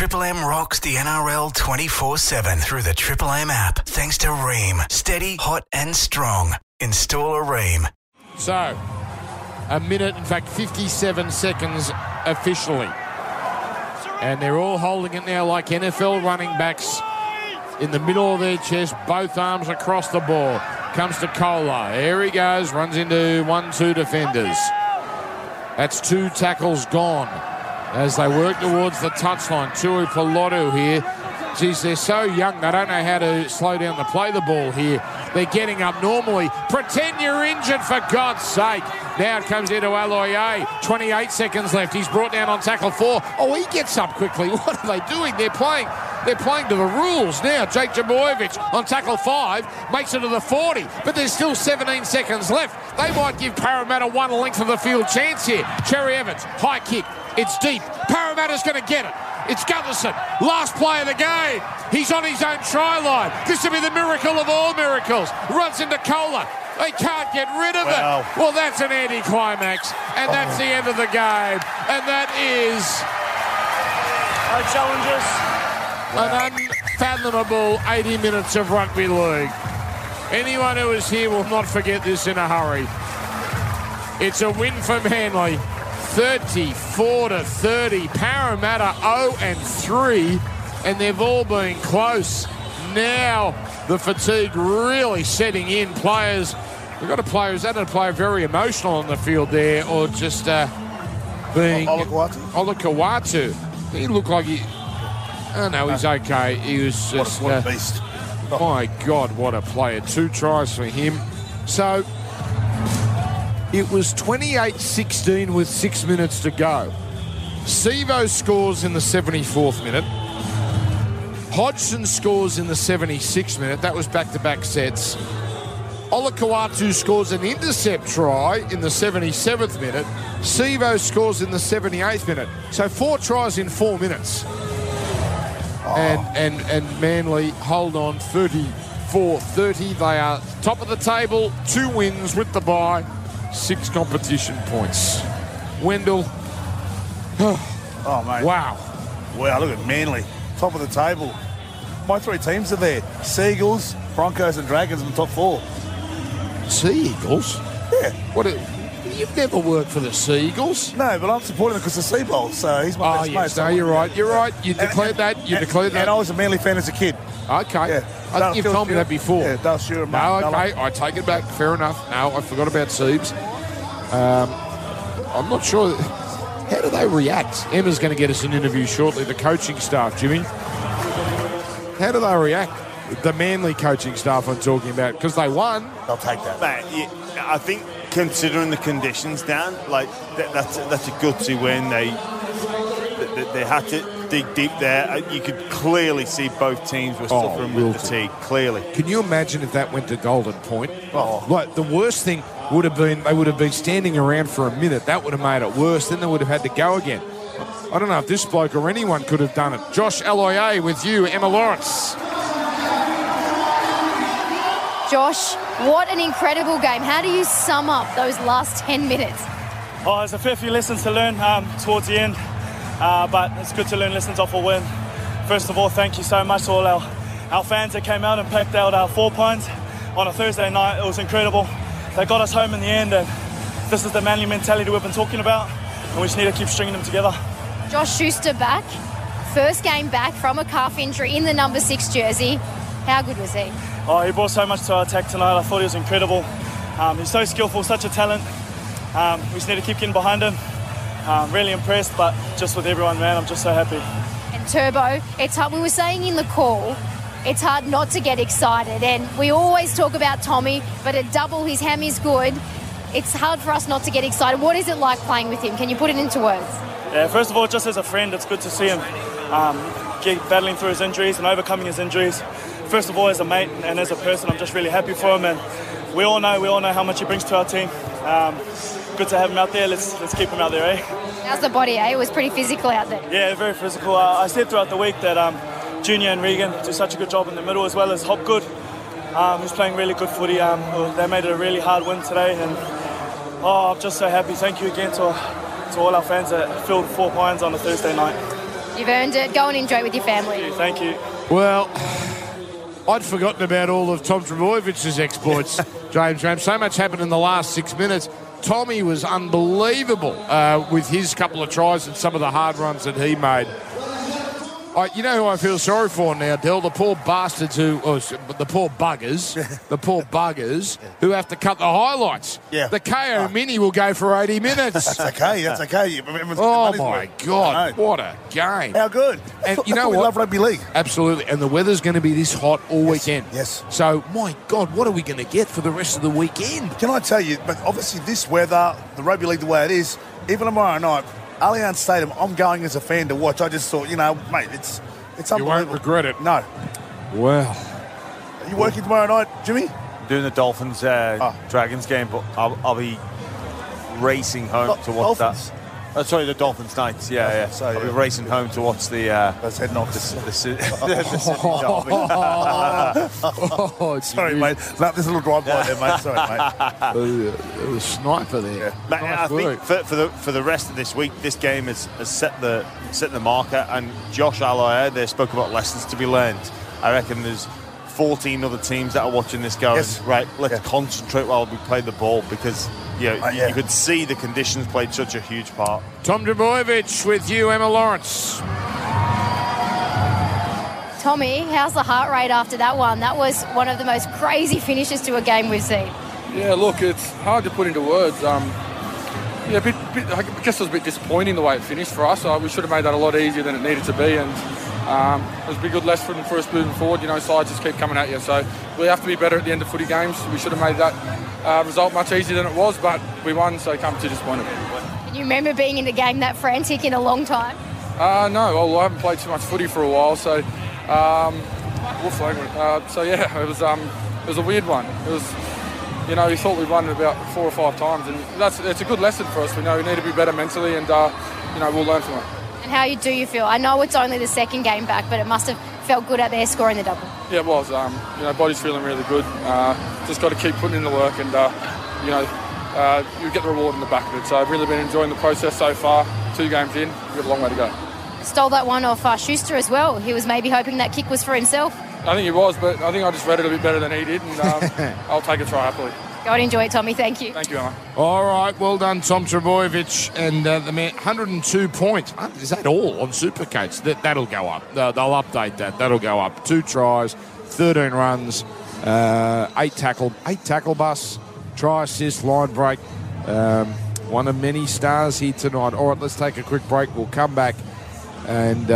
Triple M rocks the NRL 24/7 through the Triple M app. Thanks to Ream. Steady, hot and strong. Install a Ream. So, a minute, in fact, 57 seconds officially. And they're all holding it now like NFL running backs in the middle of their chest, both arms across the ball. Comes to Kolar. Here he goes, runs into 1-2 defenders. That's two tackles gone as they work towards the touchline. Tuipulotu here. Geez, they're so young, they don't know how to slow down the play the ball here. They're getting up normally. Pretend you're injured, for God's sake. Now it comes into Aloye. 28 seconds left. He's brought down on tackle 4. Oh, he gets up quickly. What are they doing? They're playing to the rules now. Jake Trbojevic on tackle 5 makes it to the 40, but there's still 17 seconds left. They might give Parramatta one length of the field chance here. Cherry Evans, high kick. It's deep. Parramatta's going to get it. It's Gutherson, last play of the game. He's on his own try line. This will be the miracle of all miracles. Runs into Kolar. They can't get rid of it. Well, that's an anticlimax, and that's the end of the game. And that is... no challenges. An unfathomable 80 minutes of rugby league. Anyone who is here will not forget this in a hurry. It's a win for Manly. 34-30, Parramatta 0-3, and they've all been close. Now the fatigue really setting in. Players, we've got a player, is that a player very emotional on the field there, or just being... Olakau'atu. He looked like he... Oh, no, he's okay. He was just... What a beast. My God, what a player. 2 tries for him. So... it was 28-16 with 6 minutes to go. Seibold scores in the 74th minute. Hodgson scores in the 76th minute. That was back-to-back sets. Olakau'atu scores an intercept try in the 77th minute. Seibold scores in the 78th minute. So 4 tries in 4 minutes. Oh. And Manly hold on 34-30. They are top of the table, 2 wins with the bye. 6 competition points. Wendell. Oh, mate. Wow. Wow, look at Manly. Top of the table. My 3 teams are there. Seagulls, Broncos and Dragons in the top 4. Seagulls? Yeah. What? You've never worked for the Seagulls. No, but I'm supporting them because of Seibold, so he's my best mate. Yes, no, you're right. You're right. You declared that. You declared that. And I was a Manly fan as a kid. Okay. Yeah. I think you've told me that before. Yeah, that's sure. No, okay, I take it back. Fair enough. No, I forgot about Seabs. I'm not sure. How do they react? Emma's going to get us an interview shortly. The coaching staff, Jimmy. How do they react? The Manly coaching staff I'm talking about, because they won. They'll take that. Mate, yeah, I think considering the conditions, Dan, like that's a gutsy win. They had to dig deep there. You could clearly see both teams were suffering with fatigue, clearly. Can you imagine if that went to Golden Point? Oh. Like, the worst thing would have been they would have been standing around for a minute. That would have made it worse. Then they would have had to go again. I don't know if this bloke or anyone could have done it. Josh Aloye with you, Emma Lawrence. Josh, what an incredible game. How do you sum up those last 10 minutes? Oh, there's a fair few lessons to learn towards the end. But it's good to learn lessons off a win. First of all, thank you so much to all our fans that came out and packed out our Four Pines on a Thursday night. It was incredible. They got us home in the end, and this is the Manly mentality we've been talking about, and we just need to keep stringing them together. Josh Schuster back, first game back from a calf injury in the number 6 jersey. How good was he? Oh, he brought so much to our attack tonight. I thought he was incredible. He's so skillful, such a talent. We just need to keep getting behind him. I'm really impressed, but just with everyone, man, I'm just so happy. And Turbo, it's hard, we were saying in the call, it's hard not to get excited. And we always talk about Tommy, but at double, his ham is good. It's hard for us not to get excited. What is it like playing with him? Can you put it into words? Yeah, first of all, just as a friend, it's good to see him battling through his injuries and overcoming his injuries. First of all, as a mate and as a person, I'm just really happy for him. And we all know how much he brings to our team. Good to have him out there. Let's keep him out there, eh? How's the body, eh? It was pretty physical out there. Yeah, very physical. I said throughout the week that Junior and Regan do such a good job in the middle, as well as Hopgood, who's playing really good footy. They made it a really hard win today, and I'm just so happy. Thank you again to all our fans that filled Four Pines on a Thursday night. You've earned it. Go and enjoy it with your family. Thank you. Well, I'd forgotten about all of Tom Trebojevic's exploits, James Ram. So much happened in the last 6 minutes. Tommy was unbelievable with his couple of tries and some of the hard runs that he made. You know who I feel sorry for now, Del? The poor bastards who... Oh, the poor buggers. The poor buggers who have to cut the highlights. Yeah. The KO Mini will go for 80 minutes. That's okay. Oh, my God. What a game. How good. And you know what? We love rugby league. Absolutely. And the weather's going to be this hot all weekend. Yes. So, my God, what are we going to get for the rest of the weekend? Can I tell you, but obviously this weather, the rugby league the way it is, even tomorrow night... Allianz Stadium, I'm going as a fan to watch. I just thought, you know, mate, it's unbelievable. You won't regret it. No. Wow. Are you working tomorrow night, Jimmy? I'm doing the Dolphins, Dragons game, but I'll be racing home to watch Dolphins. That. Oh, sorry, the Dolphins nights. Yeah. So, I'll be racing home to watch the... That's heading off the city. Sorry, mate. This little drive-by there, mate. Sorry, mate. It was a sniper there. Yeah. Mate, nice I think for the rest of this week, this game has set the marker, and Josh Alloyer there spoke about lessons to be learned. I reckon there's 14 other teams that are watching this going, right, let's concentrate while we play the ball, because... You could see the conditions played such a huge part. Tom Trbojevic with you, Emma Lawrence. Tommy, how's the heart rate after that one? That was one of the most crazy finishes to a game we've seen. Yeah, look, it's hard to put into words. I guess it was a bit disappointing the way it finished for us. We should have made that a lot easier than it needed to be, and it was a big good lesson for us moving forward. You know, sides just keep coming at you, so we have to be better at the end of footy games. We should have made that result much easier than it was, but we won, so can't be too disappointed. Can you remember being in a game that frantic in a long time? No, well, I haven't played too much footy for a while, so it was a weird one. It was, you know, you thought we won it about 4 or 5 times, and it's a good lesson for us. We know we need to be better mentally, and we'll learn from it. And how do you feel? I know it's only the second game back, but it must have felt good out there scoring the double. Yeah, it was. Body's feeling really good. Just got to keep putting in the work, and you get the reward in the back of it. So I've really been enjoying the process so far. 2 games in, we've got a long way to go. Stole that one off Schuster as well. He was maybe hoping that kick was for himself. I think he was, but I think I just read it a bit better than he did, and I'll take a try happily. Go and enjoy it, Tommy. Thank you. Thank you, Emma. All right, well done, Tom Trbojevic. And the man, 102 points. Is that all on Supercoach? That'll go up. They'll update that. That'll go up. 2 tries, 13 runs, 8 tackle bus, try assist, line break. One of many stars here tonight. All right, let's take a quick break. We'll come back. And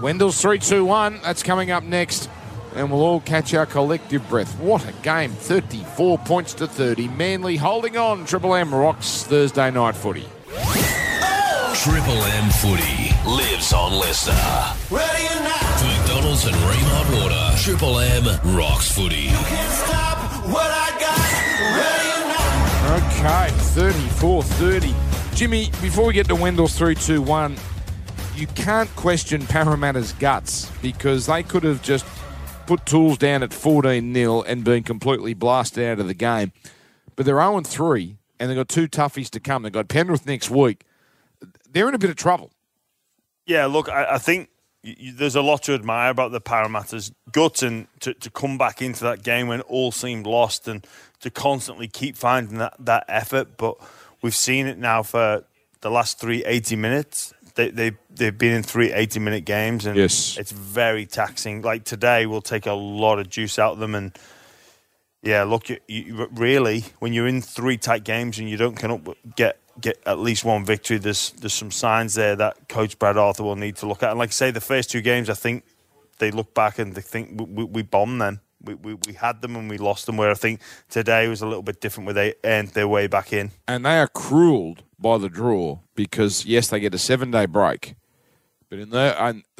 Wendell's 3-2-1. That's coming up next. And we'll all catch our collective breath. What a game. 34 points to 30. Manly holding on. Triple M rocks Thursday night footy. Oh! Triple M footy lives on Leicester. Ready or not. To McDonald's and Remont Water. Triple M rocks footy. You can't stop what I got. Ready or not. Okay, 34-30. Jimmy, before we get to Wendell's 3-2-1, you can't question Parramatta's guts, because they could have just put tools down at 14-0 and been completely blasted out of the game. But they're 0-3, and they've got 2 toughies to come. They've got Penrith next week. They're in a bit of trouble. Yeah, look, I think there's a lot to admire about the Parramatta's guts, and to come back into that game when all seemed lost, and to constantly keep finding that effort. But we've seen it now for the last 380 minutes. They've been in 3 80-minute games, and it's very taxing. Like today, we'll take a lot of juice out of them. And, yeah, look, you really, when you're in 3 tight games and you don't get at least 1 victory, there's some signs there that Coach Brad Arthur will need to look at. And like I say, the first 2 games, I think they look back and they think we bombed them. We had them and we lost them, where I think today was a little bit different, where they earned their way back in. And they are cruelled by the draw, because, yes, they get a 7-day break. But in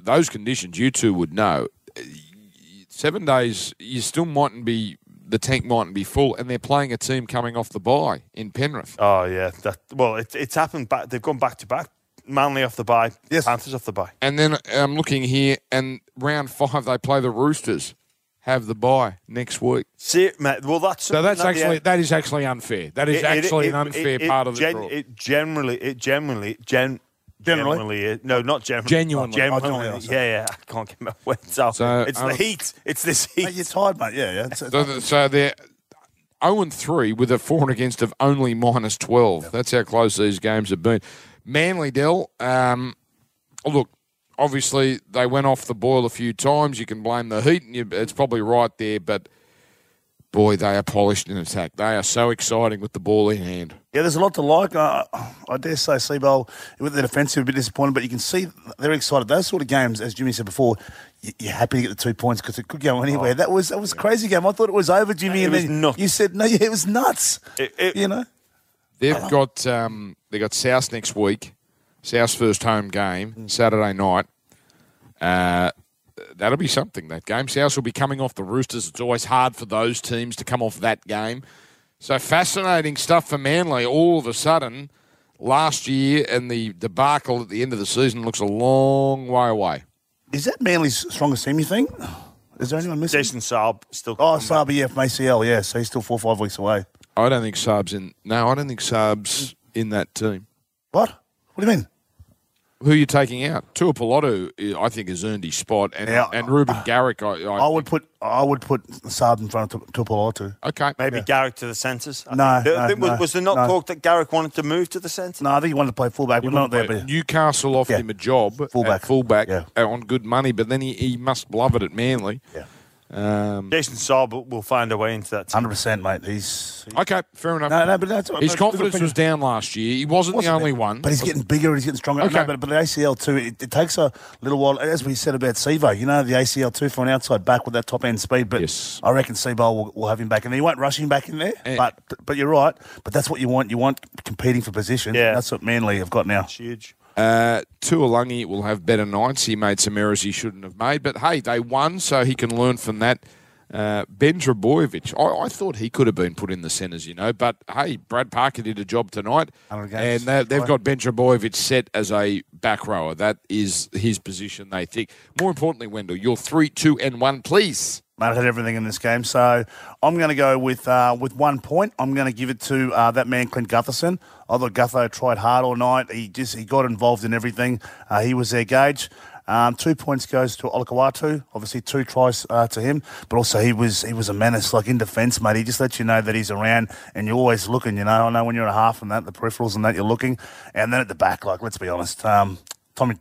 those conditions, you two would know, 7 days, you still mightn't be, the tank mightn't be full, and they're playing a team coming off the bye in Penrith. Oh, yeah. It's happened. They've gone back-to-back. Manly off the bye, Panthers off the bye. And then I'm looking here, and round 5, they play the Roosters. Have the bye next week. See, mate, well, that is actually unfair. That is actually an unfair part of the draw. It generally Generally. No, not generally. Genuinely. Yeah, yeah. I can't get my words out. So, it's the heat. It's this heat. You're tired, mate. Yeah, yeah. So they're 0-3 with a for and against of only -12. Yep. That's how close these games have been. Manly, Dell, look, obviously they went off the boil a few times. You can blame the heat, and it's probably right there, but boy, they are polished in attack. They are so exciting with the ball in hand. Yeah, there's a lot to like. I dare say Seibold, with the defensive, a bit disappointed, but you can see they're excited. Those sort of games, as Jimmy said before, you're happy to get the 2 points because it could go anywhere. Oh, that was a crazy game. I thought it was over, Jimmy, and then you said, no, yeah, it was nuts. You know? They've got South next week, South's first home game, Saturday night. That'll be something, that game. Souths will be coming off the Roosters. It's always hard for those teams to come off that game. So fascinating stuff for Manly. All of a sudden, last year and the debacle at the end of the season looks a long way away. Is that Manly's strongest team, you think? Is there anyone missing? Jason Saab still. Oh, Saab, yeah, from ACL, yeah. So he's still 4 or 5 weeks away. I don't think Saab's in. No, I don't think Saab's in that team. What? What do you mean? Who are you taking out? Tuipulotu, I think, has earned his spot, and Ruben Garrick. I would put Saab in front of Tuipulotu. Okay, maybe Garrick to the centres. No, was there not talk that Garrick wanted to move to the centres? No, I think he wanted to play fullback. We're not there. But Newcastle offered him a job fullback on good money, but then he must love it at Manly. Yeah. Jason Saab will find a way into that team. 100%, mate. He's okay, fair enough. No, but that's his confidence was down last year. He wasn't the only one. But he's getting bigger and he's getting stronger. Okay. No, but the ACL too, it takes a little while, as we said about Seibold, you know, the ACL too for an outside back with that top-end speed. But yes. I reckon Seibold will have him back. And he won't rush him back in there. But you're right. But that's what you want. You want competing for position. Yeah. That's what Manly have got now. It's huge. Tuilangi will have better nights. He made some errors he shouldn't have made. But, hey, they won, so he can learn from that. Ben Trbojevic, I thought he could have been put in the centres, you know. But, hey, Brad Parker did a job tonight. And they've got Ben Trbojevic set as a back rower. That is his position, they think. More importantly, Wendell, you're 3, 2, and 1, please. Mate, I had everything in this game. So I'm going to go with 1 point. I'm going to give it to that man, Clint Gutherson. I thought Gutho tried hard all night. He got involved in everything. He was their gauge. 2 points goes to Olakau'atu. Obviously, 2 tries to him, but also he was a menace, like in defence, mate. He just lets you know that he's around, and you're always looking. You know, I know when you're a half and that the peripherals and that you're looking, and then at the back, like let's be honest. Tommy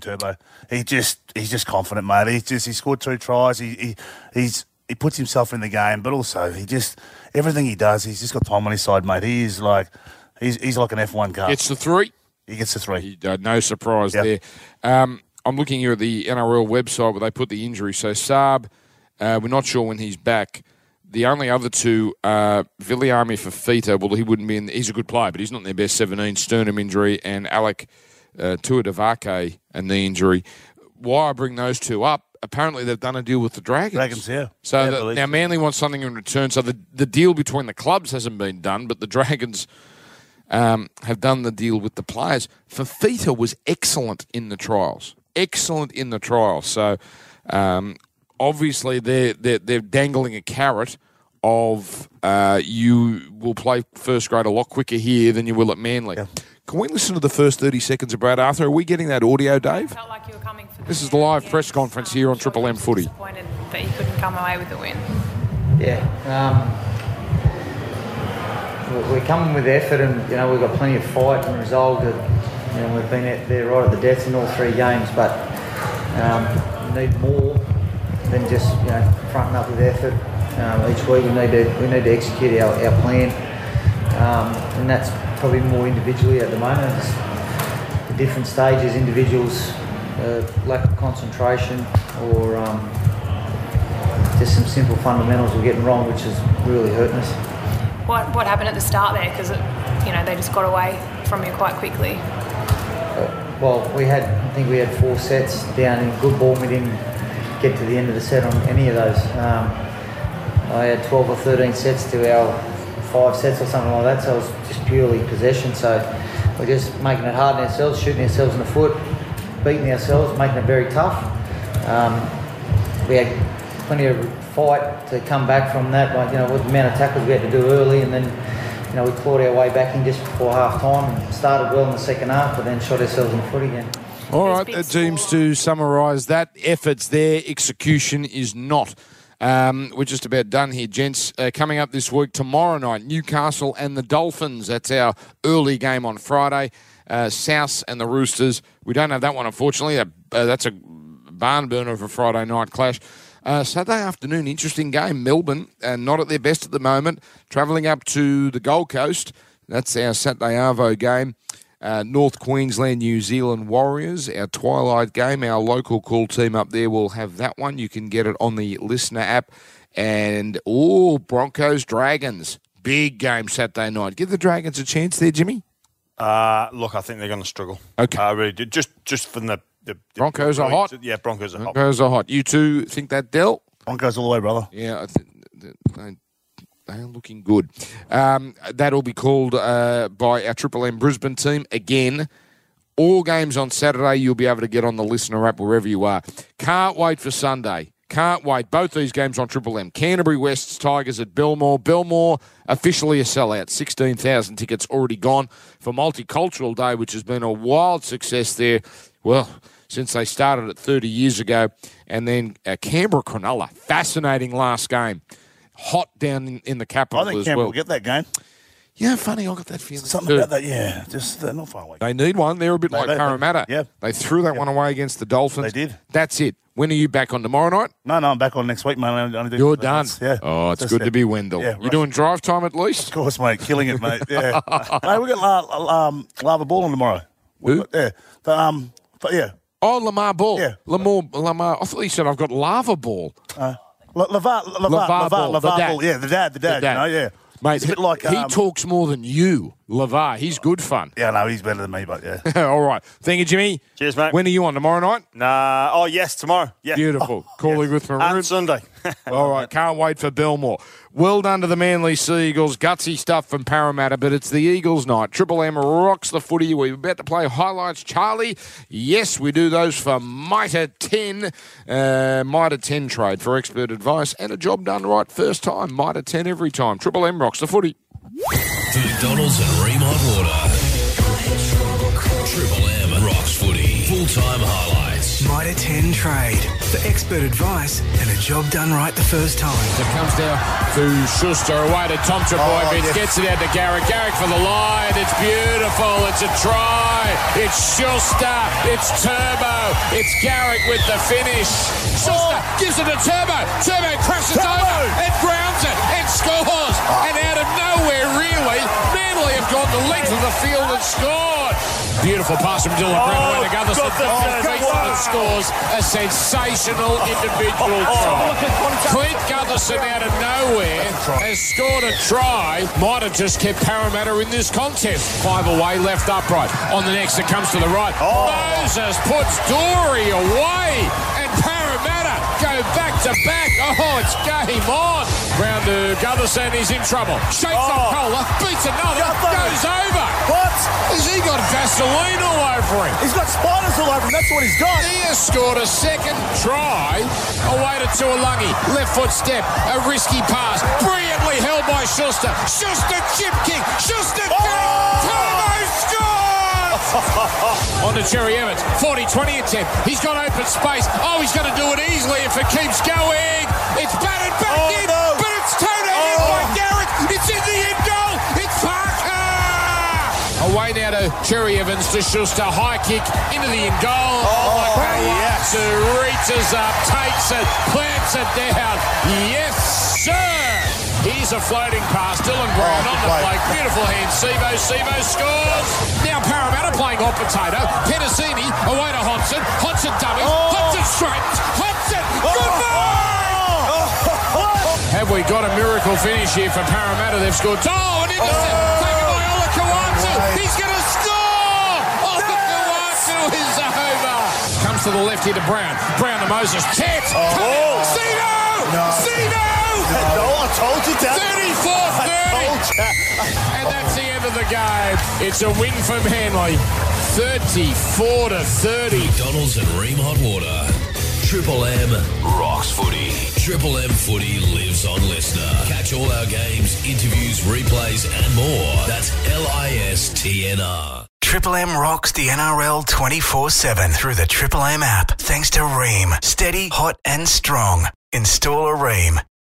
Turbo. He's just confident, mate. He scored 2 tries. He puts himself in the game, but also everything he does, he's just got time on his side, mate. He is like he's like an F1 car. Gets the 3. He gets the 3. No surprise there. I'm looking here at the NRL website where they put the injury. So Saab, we're not sure when he's back. The only other 2, Viliami Fafita. Well, he wouldn't be in. He's a good player, but he's not in their best 17. Sternum injury and Alec. Tua Devake, a knee injury. Why I bring those 2 up, apparently they've done a deal with the Dragons. So now Manly wants something in return. So the deal between the clubs hasn't been done, but the Dragons have done the deal with the players. Fafita was excellent in the trials. So obviously they're dangling a carrot of you will play first grade a lot quicker here than you will at Manly. Yeah. Can we listen to the first 30 seconds of Brad Arthur? Are we getting that audio, Dave? I felt like you were coming for this is the live press conference here on Triple M Footy. Disappointed that you couldn't come away with the win. We're coming with effort, and you know we've got plenty of fight and resolve. And you know, we've been there right at the death in all 3 games, but we need more than just fronting up with effort. Each week we need to execute our plan, and that's probably more individually at the moment. It's the different stages, individuals, lack of concentration, or just some simple fundamentals we're getting wrong, which is really hurting us. What happened at the start there? Because they just got away from you quite quickly. Well, we had 4 sets down in good ball. We didn't get to the end of the set on any of those. I had 12 or 13 sets to our 5 sets or something like that, so it was just purely possession. So we're just making it hard on ourselves, shooting ourselves in the foot, beating ourselves, making it very tough. We had plenty of fight to come back from that, like, with the amount of tackles we had to do early, and then you know, we clawed our way back in just before half time and started well in the second half, but then shot ourselves in the foot again. All right, that seems to summarise that. Efforts there, execution is not. We're just about done here, gents. Coming up this week, tomorrow night, Newcastle and the Dolphins. That's our early game on Friday. Souths and the Roosters. We don't have that one, unfortunately. That's a barn burner of a Friday night clash. Saturday afternoon, interesting game. Melbourne, not at their best at the moment, travelling up to the Gold Coast. That's our Saturday Arvo game. North Queensland, New Zealand Warriors, our twilight game. Our local call team up there will have that one. You can get it on the listener app. And, Broncos, Dragons. Big game Saturday night. Give the Dragons a chance there, Jimmy. Look, I think they're going to struggle. Okay. I really do. Just from the Broncos are hot. Yeah, Broncos are hot. Broncos are hot. You two think that, Del? Broncos all the way, brother. Yeah, I think they're looking good. That'll be called by our Triple M Brisbane team. Again, all games on Saturday, you'll be able to get on the listener app wherever you are. Can't wait for Sunday. Can't wait. Both these games on Triple M. Canterbury West's Tigers at Belmore. Belmore, officially a sellout. 16,000 tickets already gone for Multicultural Day, which has been a wild success there. Well, since they started it 30 years ago. And then Canberra Cronulla, fascinating last game. Hot down in the capital as well. I think Canberra will get that game. Yeah, funny, I got that feeling. Something about that, yeah. Just they're not far away. They need one. They're a bit like Parramatta. Yeah. They threw that one away against the Dolphins. They did. That's it. When are you back on tomorrow night? No, I'm back on next week, mate. You're done. Yeah. Oh, it's good to be Wendell. Yeah, you're doing drive time at least? Of course, mate. Killing it, mate. Yeah. Hey, we got LeVar Ball on tomorrow. Who? Yeah. Yeah. Oh, LeVar Ball. Yeah. Lamar. I thought he said I've got lava ball. LeVar Ball. Yeah, the dad. You know, yeah. Mate, it's a bit like, he talks more than you, LeVar. He's good fun. Yeah, no, he's better than me, but yeah. All right. Thank you, Jimmy. Cheers, mate. When are you on, tomorrow night? Oh, yes, tomorrow. Yeah. Beautiful. Calling with Maroon. And Sunday. All right, can't wait for Belmore. Well done to the Manly Seagulls. Gutsy stuff from Parramatta, but it's the Eagles night. Triple M rocks the footy. We're about to play highlights, Charlie. Yes, we do those for Mitre 10. Mitre 10 trade for expert advice and a job done right first time. Mitre 10 every time. Triple M rocks the footy. To Donalds and Remont Water. Triple M rocks footy. Full-time highlights. Mitre 10 trade for expert advice and a job done right the first time. It comes down to Schuster, away to Tom Trbojevic, gets it out to Garrick. Garrick for the line. It's beautiful. It's a try. It's Schuster. It's Turbo. It's Garrick with the finish. Schuster gives it to Turbo. Turbo crashes over and grounds it and scores. And out of nowhere, really, Manly have got the length of the field and scored. Beautiful pass from Dylan Brown to Gutherson. Gutherson scores a sensational individual try. Clint Gutherson out of nowhere has scored a try. Might have just kept Parramatta in this contest. Five away, left upright. On the next, it comes to the right. Moses puts Dory away. And Parramatta go back to back. Oh, it's game on. Round to Gutherson, he's in trouble. Shakes up Kohler, beats another, goes over. What? Has he got Vaseline all over him? He's got spiders all over him, that's what he's got. He has scored a second try. Away to Tuipulotu, left foot step, a risky pass. Brilliantly held by Schuster. Schuster chip kick, Schuster on to Cherry Evans, 40-20 attempt. He's got open space. Oh, he's going to do it easily if it keeps going. It's batted back in, but it's turned in by Garrick. It's in the end goal. It's Parker. Away now to Cherry Evans to Schuster. High kick into the end goal. Olakau'atu reaches up, takes it, plants it down. Yes, sir. He's a floating pass. Dylan Brown on the play. Beautiful hand. Seibold scores. Now Parramatta playing hot potato. Penasini away to Hodson. Hodson dummies. Hodson straightens. Hodson. Goodbye! Have we got a miracle finish here for Parramatta? They've scored. An intercept. Taken by Olakau'atu. He's going to score. Olakau'atu is over. Comes to the left here to Brown. Brown to Moses. Chance. Sino! Sino! No, I told you that. 34-30. And that's the end of the game. It's a win for Manly. 34-30. McDonald's and Remont Water. Triple M rocks footy. Triple M footy lives on LiSTNR. Catch all our games, interviews, replays and more. That's LiSTNR. Triple M rocks the NRL 24/7 through the Triple M app. Thanks to Ream. Steady, hot and strong. Install a Ream.